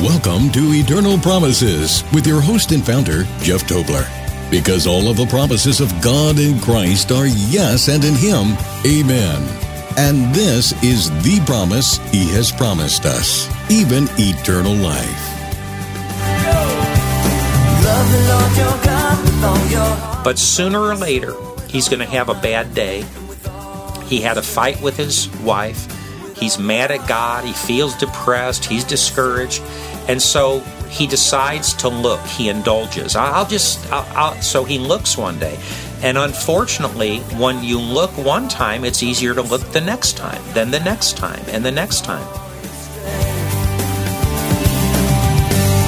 Welcome to Eternal Promises with your host and founder, Jeff Tobler. Because all of the promises of God in Christ are yes, and in Him, amen. And this is the promise He has promised us, even eternal life. Love the Lord your God with all your heart. But sooner or later, he's going to have a bad day. He had a fight with his wife. He's mad at God. He feels depressed. He's discouraged. And so he decides to look. He indulges. So he looks one day. And unfortunately, when you look one time, it's easier to look the next time, then the next time, and the next time.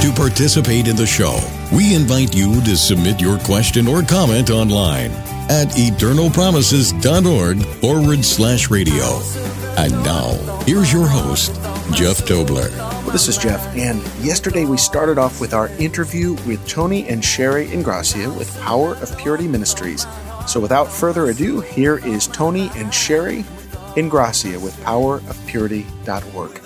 To participate in the show, we invite you to submit your question or comment online at eternalpromises.org/radio. And now, here's your host, Jeff Tobler. This is Jeff, and yesterday we started off with our interview with Tony and Sherry Ingrassia with Power of Purity Ministries. So without further ado, here is Tony and Sherry Ingrassia with powerofpurity.org.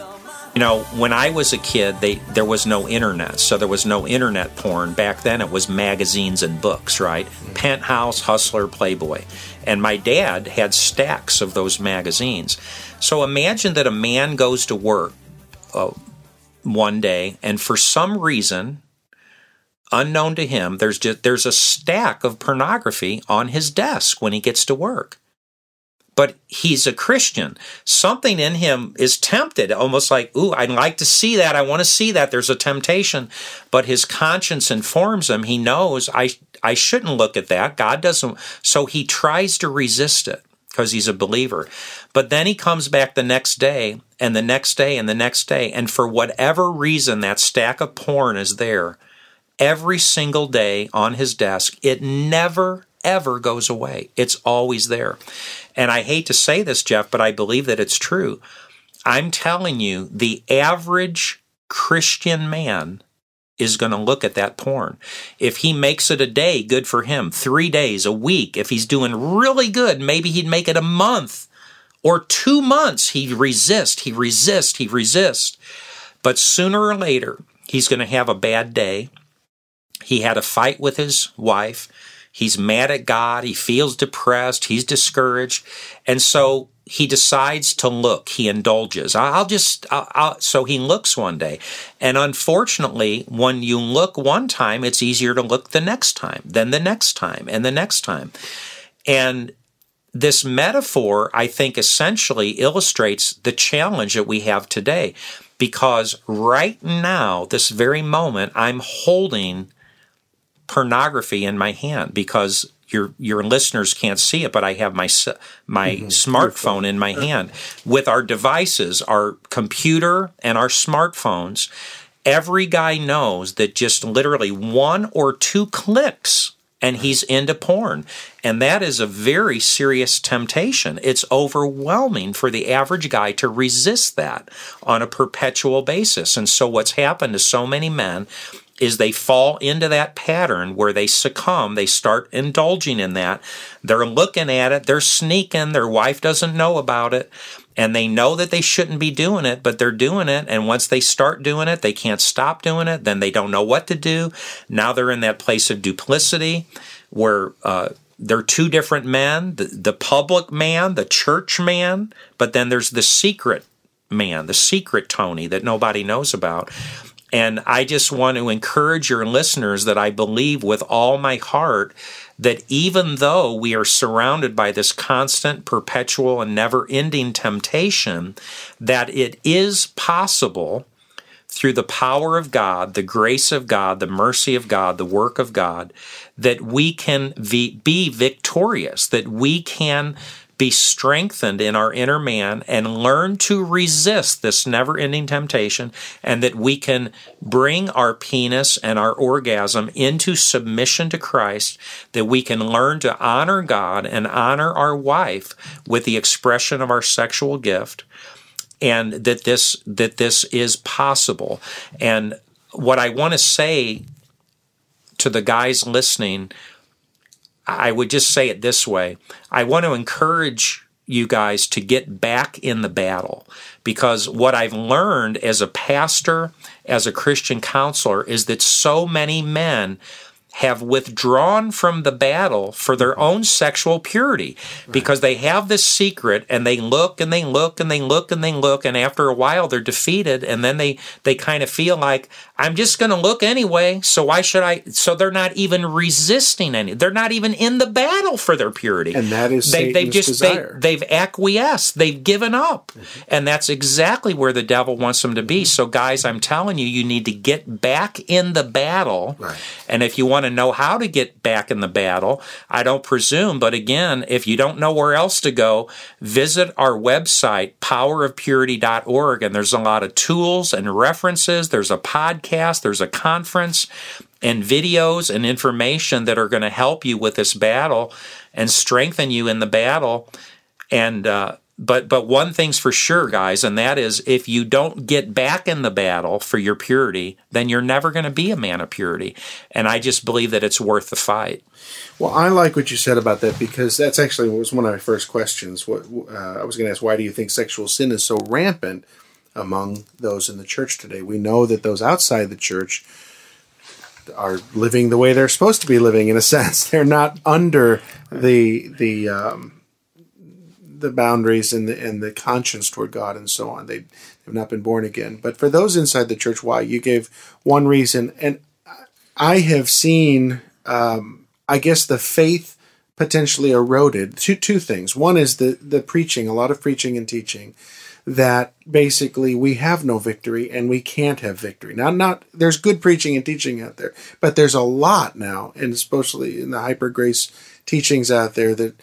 You know, when I was a kid, there was no internet, so there was no internet porn. Back then, it was magazines and books, right? Penthouse, Hustler, Playboy. And my dad had stacks of those magazines. So imagine that a man goes to work one day, and for some reason, unknown to him, there's a stack of pornography on his desk when he gets to work. But he's a Christian. Something in him is tempted, almost like, ooh, I'd like to see that. I want to see that. There's a temptation. But his conscience informs him. He knows, I shouldn't look at that. God doesn't. So he tries to resist it because he's a believer. But then he comes back the next day and the next day and the next day. And for whatever reason, that stack of porn is there every single day on his desk. It never ever goes away. It's always there. And I hate to say this, Jeff, but I believe that it's true. I'm telling you, the average Christian man is going to look at that porn. If he makes it a day, good for him. 3 days, a week. If he's doing really good, maybe he'd make it a month or 2 months. He resists. But sooner or later, he's going to have a bad day. He had a fight with his wife. He's mad at God. He feels depressed. He's discouraged. And so he decides to look. He indulges. So he looks one day. And unfortunately, when you look one time, it's easier to look the next time, then the next time, and the next time. And this metaphor, I think, essentially illustrates the challenge that we have today. Because right now, this very moment, I'm holding pornography in my hand, because your listeners can't see it, but I have my smartphone in my hand. With our devices, our computer and our smartphones, every guy knows that just literally 1 or 2 clicks and he's into porn. And that is a very serious temptation. It's overwhelming for the average guy to resist that on a perpetual basis. And so what's happened to so many men is they fall into that pattern where they succumb, they start indulging in that. They're looking at it, they're sneaking, their wife doesn't know about it, and they know that they shouldn't be doing it, but they're doing it, and once they start doing it, they can't stop doing it, then they don't know what to do. Now they're in that place of duplicity where they're two different men, the public man, the church man, but then there's the secret man, the secret Tony that nobody knows about. And I just want to encourage your listeners that I believe with all my heart that even though we are surrounded by this constant, perpetual, and never-ending temptation, that it is possible through the power of God, the grace of God, the mercy of God, the work of God, that we can be victorious, that we can be strengthened in our inner man and learn to resist this never-ending temptation, and that we can bring our penis and our orgasm into submission to Christ, that we can learn to honor God and honor our wife with the expression of our sexual gift, and that this is possible. And what I want to say to the guys listening, I would just say it this way. I want to encourage you guys to get back in the battle, because what I've learned as a pastor, as a Christian counselor, is that so many men have withdrawn from the battle for their own sexual purity, because they have this secret and they look and they look and they look and they look, and after a while they're defeated, and then they kind of feel like, I'm just going to look anyway, so why should I? So they're not even resisting any. They're not even in the battle for their purity. And that is Satan's desire. They've acquiesced. They've given up. Mm-hmm. And that's exactly where the devil wants them to be. Mm-hmm. So guys, I'm telling you, you need to get back in the battle. Right. And if you want to know how to get back in the battle, I don't presume, but again, if you don't know where else to go, visit our website, powerofpurity.org, and there's a lot of tools and references. There's a podcast, there's a conference, and videos and information that are going to help you with this battle and strengthen you in the battle. And but one thing's for sure, guys, and that is, if you don't get back in the battle for your purity, then you're never going to be a man of purity. And I just believe that it's worth the fight. Well, I like what you said about that, because that's actually was one of my first questions. What I was going to ask, why do you think sexual sin is so rampant among those in the church today? We know that those outside the church are living the way they're supposed to be living, in a sense. They're not under the boundaries and the conscience toward God and so on. They have not been born again. But for those inside the church, why? You gave one reason. And I have seen, I guess, the faith potentially eroded. Two things. One is the preaching, a lot of preaching and teaching, that basically we have no victory and we can't have victory. Now, there's good preaching and teaching out there, but there's a lot now, and especially in the hyper-grace teachings out there, that,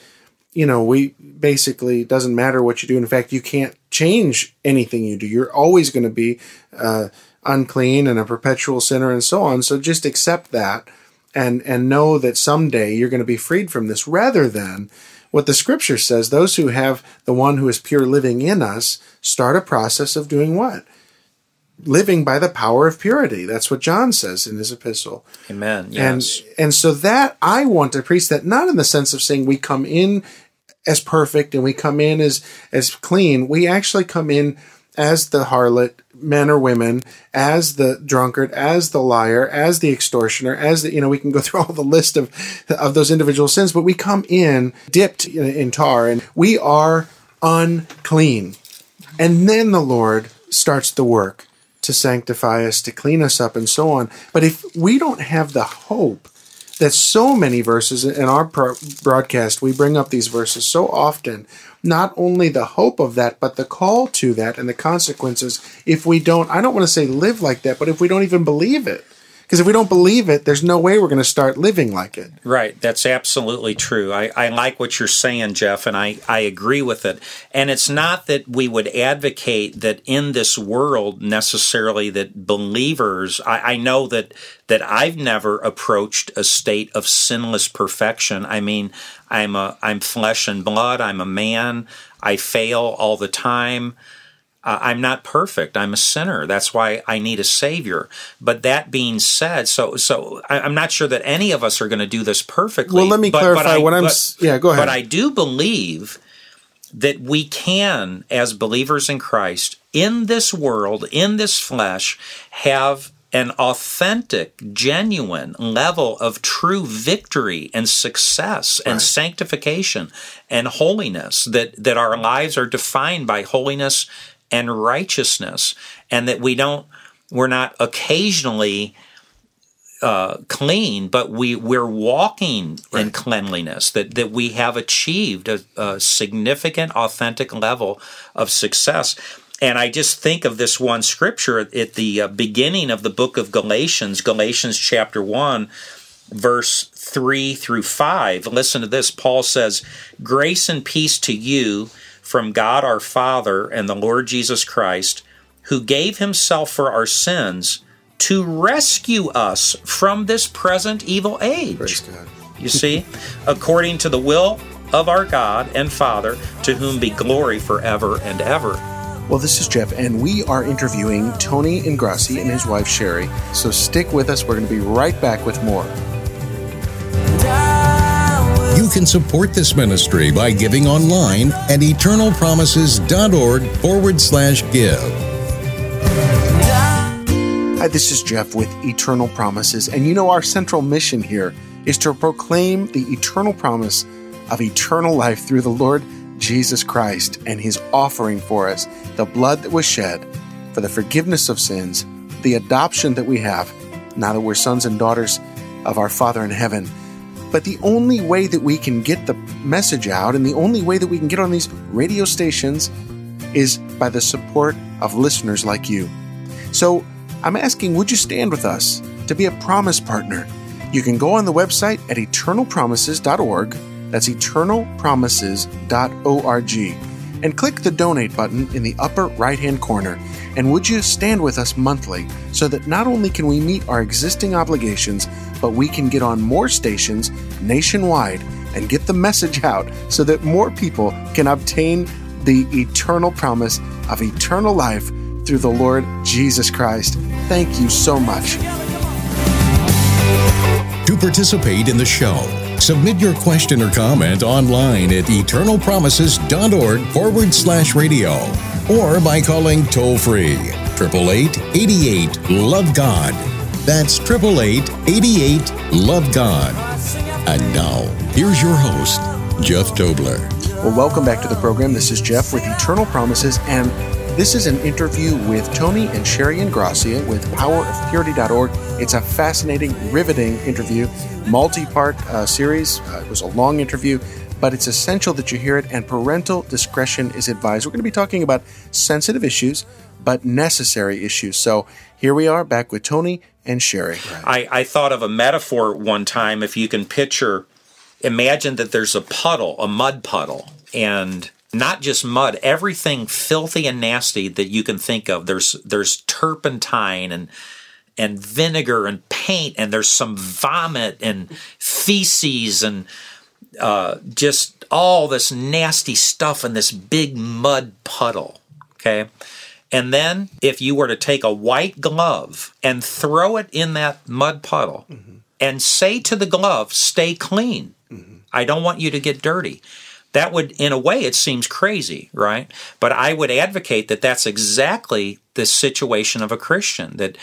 you know, we basically, doesn't matter what you do. In fact, you can't change anything you do. You're always going to be unclean and a perpetual sinner and so on. So just accept that and know that someday you're going to be freed from this, rather than what the scripture says, those who have the one who is pure living in us start a process of doing what? Living by the power of purity. That's what John says in his epistle. Amen. Yes. And so that, I want to preach that, not in the sense of saying we come in as perfect and we come in as clean. We actually come in as the harlot, men or women, as the drunkard, as the liar, as the extortioner, as the, we can go through all the list of those individual sins, but we come in dipped in tar, and we are unclean. And then the Lord starts the work to sanctify us, to clean us up, and so on. But if we don't have the hope that so many verses in our broadcast, we bring up these verses so often, not only the hope of that, but the call to that and the consequences. If we don't, I don't want to say live like that, but if we don't even believe it, because if we don't believe it, there's no way we're going to start living like it. Right. That's absolutely true. I like what you're saying, Jeff, and I agree with it. And it's not that we would advocate that in this world necessarily that believers, I know that I've never approached a state of sinless perfection. I mean, I'm flesh and blood. I'm a man. I fail all the time. I'm not perfect. I'm a sinner. That's why I need a Savior. But that being said, so I'm not sure that any of us are going to do this perfectly. Well, let me clarify what I'm... yeah, go ahead. But I do believe that we can, as believers in Christ, in this world, in this flesh, have an authentic, genuine level of true victory and success and sanctification and holiness, that our lives are defined by holiness and righteousness, and that we're not occasionally clean, but we're walking in cleanliness, that we have achieved a significant, authentic level of success. And I just think of this one scripture at the beginning of the book of Galatians, Galatians chapter 1, verse 3 through 5. Listen to this. Paul says, "Grace and peace to you, from God our Father and the Lord Jesus Christ, who gave himself for our sins to rescue us from this present evil age." Praise God. You see? "According to the will of our God and Father, to whom be glory forever and ever." Well, this is Jeff, and we are interviewing Tony Ingrassia and his wife, Sherry. So stick with us. We're going to be right back with more. You can support this ministry by giving online at eternalpromises.org/give. Hi, this is Jeff with Eternal Promises, and you know our central mission here is to proclaim the eternal promise of eternal life through the Lord Jesus Christ and His offering for us, the blood that was shed for the forgiveness of sins, the adoption that we have now that we're sons and daughters of our Father in heaven. But the only way that we can get the message out and the only way that we can get on these radio stations is by the support of listeners like you. So I'm asking, would you stand with us to be a promise partner? You can go on the website at eternalpromises.org. That's eternalpromises.org. And click the donate button in the upper right-hand corner. And would you stand with us monthly so that not only can we meet our existing obligations, but we can get on more stations nationwide and get the message out so that more people can obtain the eternal promise of eternal life through the Lord Jesus Christ. Thank you so much. To participate in the show, submit your question or comment online at eternalpromises.org/radio or by calling toll-free 888-88-LOVE-GOD. That's 888-88-LOVE-GOD. And now, here's your host, Jeff Tobler. Well, welcome back to the program. This is Jeff with Eternal Promises, and this is an interview with Tony and Sherry Ingrassia with powerofpurity.org. It's a fascinating, riveting interview, multi-part series. It was a long interview, but it's essential that you hear it, and parental discretion is advised. We're going to be talking about sensitive issues, but necessary issues. So here we are back with Tony and Sherry. I thought of a metaphor one time. If you can picture, imagine that there's a puddle, a mud puddle, and not just mud, everything filthy and nasty that you can think of. There's turpentine and vinegar and paint, and there's some vomit and feces and just all this nasty stuff in this big mud puddle, okay? And then if you were to take a white glove and throw it in that mud puddle, mm-hmm. and say to the glove, stay clean. Mm-hmm. I don't want you to get dirty. That would, in a way, it seems crazy, right? But I would advocate that that's exactly the situation of a Christian, that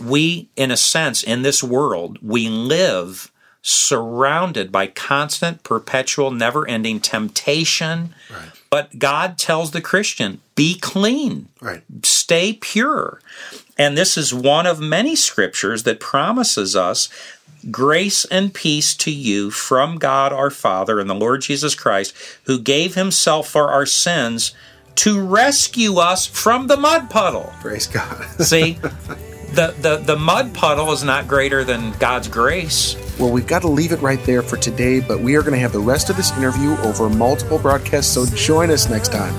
we, in a sense, in this world, we live surrounded by constant, perpetual, never-ending temptation. Right. But God tells the Christian, be clean, right. Stay pure. And this is one of many scriptures that promises us grace and peace to you from God our Father and the Lord Jesus Christ, who gave himself for our sins to rescue us from the mud puddle. Praise God. See, the mud puddle is not greater than God's grace. Well, we've got to leave it right there for today, but we are going to have the rest of this interview over multiple broadcasts, so join us next time.